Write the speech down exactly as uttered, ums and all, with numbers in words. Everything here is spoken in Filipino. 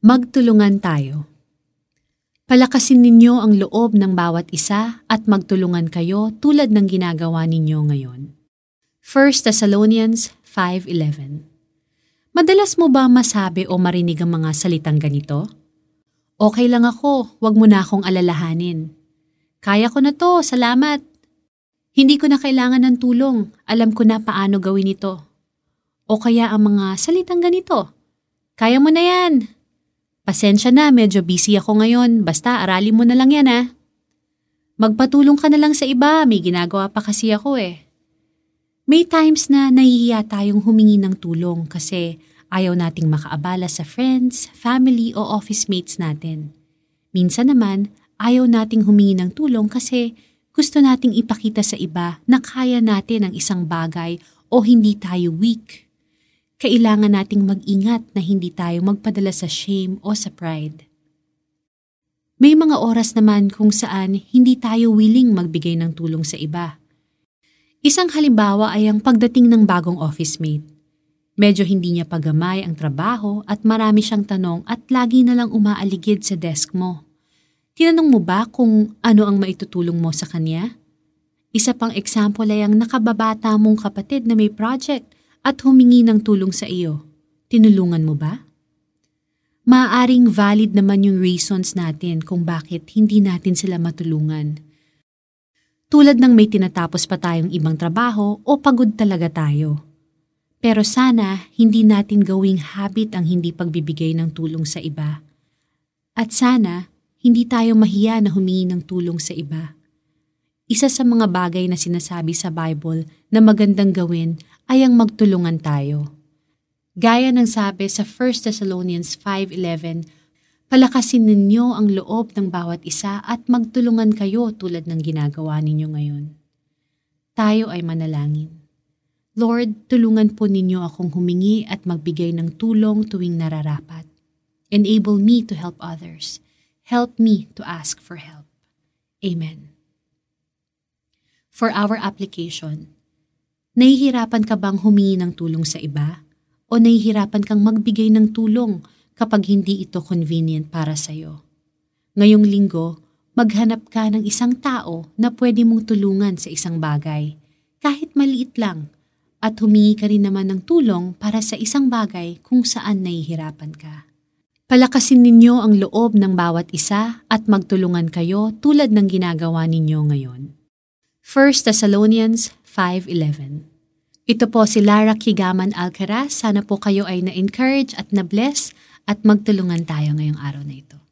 Magtulungan tayo. Palakasin ninyo ang loob ng bawat isa at magtulungan kayo tulad ng ginagawa ninyo ngayon. First Thessalonians five eleven. Madalas mo ba masabi o marinig ang mga salitang ganito? Okay lang ako, wag mo na akong alalahanin. Kaya ko na to, salamat. Hindi ko na kailangan ng tulong, alam ko na paano gawin ito. O kaya ang mga salitang ganito? Kaya mo na yan. Pasensya na, medyo busy ako ngayon. Basta aralin mo na lang yan ah. Magpatulong ka na lang sa iba, may ginagawa pa kasi ako eh. May times na nahihiya tayong humingi ng tulong kasi ayaw nating makaabala sa friends, family o office mates natin. Minsan naman, ayaw nating humingi ng tulong kasi gusto nating ipakita sa iba na kaya natin ang isang bagay o hindi tayo weak. Kailangan nating mag-ingat na hindi tayo magpadala sa shame o sa pride. May mga oras naman kung saan hindi tayo willing magbigay ng tulong sa iba. Isang halimbawa ay ang pagdating ng bagong office mate. Medyo hindi niya pagamay ang trabaho at marami siyang tanong at lagi na lang umaaligid sa desk mo. Tinanong mo ba kung ano ang maitutulong mo sa kanya? Isa pang example ay ang nakababata mong kapatid na may project at humingi ng tulong sa iyo. Tinulungan mo ba? Maaring valid naman yung reasons natin kung bakit hindi natin sila matulungan. Tulad ng may tinatapos pa tayong ibang trabaho o pagod talaga tayo. Pero sana hindi natin gawing habit ang hindi pagbibigay ng tulong sa iba. At sana hindi tayo mahiya na humingi ng tulong sa iba. Isa sa mga bagay na sinasabi sa Bible na magandang gawin ay ang magtulungan tayo. Gaya ng sabi sa First Thessalonians five eleven, palakasin ninyo ang loob ng bawat isa at magtulungan kayo tulad ng ginagawa ninyo ngayon. Tayo ay manalangin. Lord, tulungan po ninyo akong humingi at magbigay ng tulong tuwing nararapat. Enable me to help others. Help me to ask for help. Amen. For our application, nahihirapan ka bang humingi ng tulong sa iba? O nahihirapan kang magbigay ng tulong kapag hindi ito convenient para sa'yo? Ngayong linggo, maghanap ka ng isang tao na pwede mong tulungan sa isang bagay, kahit maliit lang, at humingi ka rin naman ng tulong para sa isang bagay kung saan nahihirapan ka. Palakasin ninyo ang loob ng bawat isa at magtulungan kayo tulad ng ginagawa ninyo ngayon. First Thessalonians five eleven. Ito po si Lara Quigaman Alcaraz. Sana po kayo ay na-encourage at na-bless at magtulungan tayo ngayong araw na ito.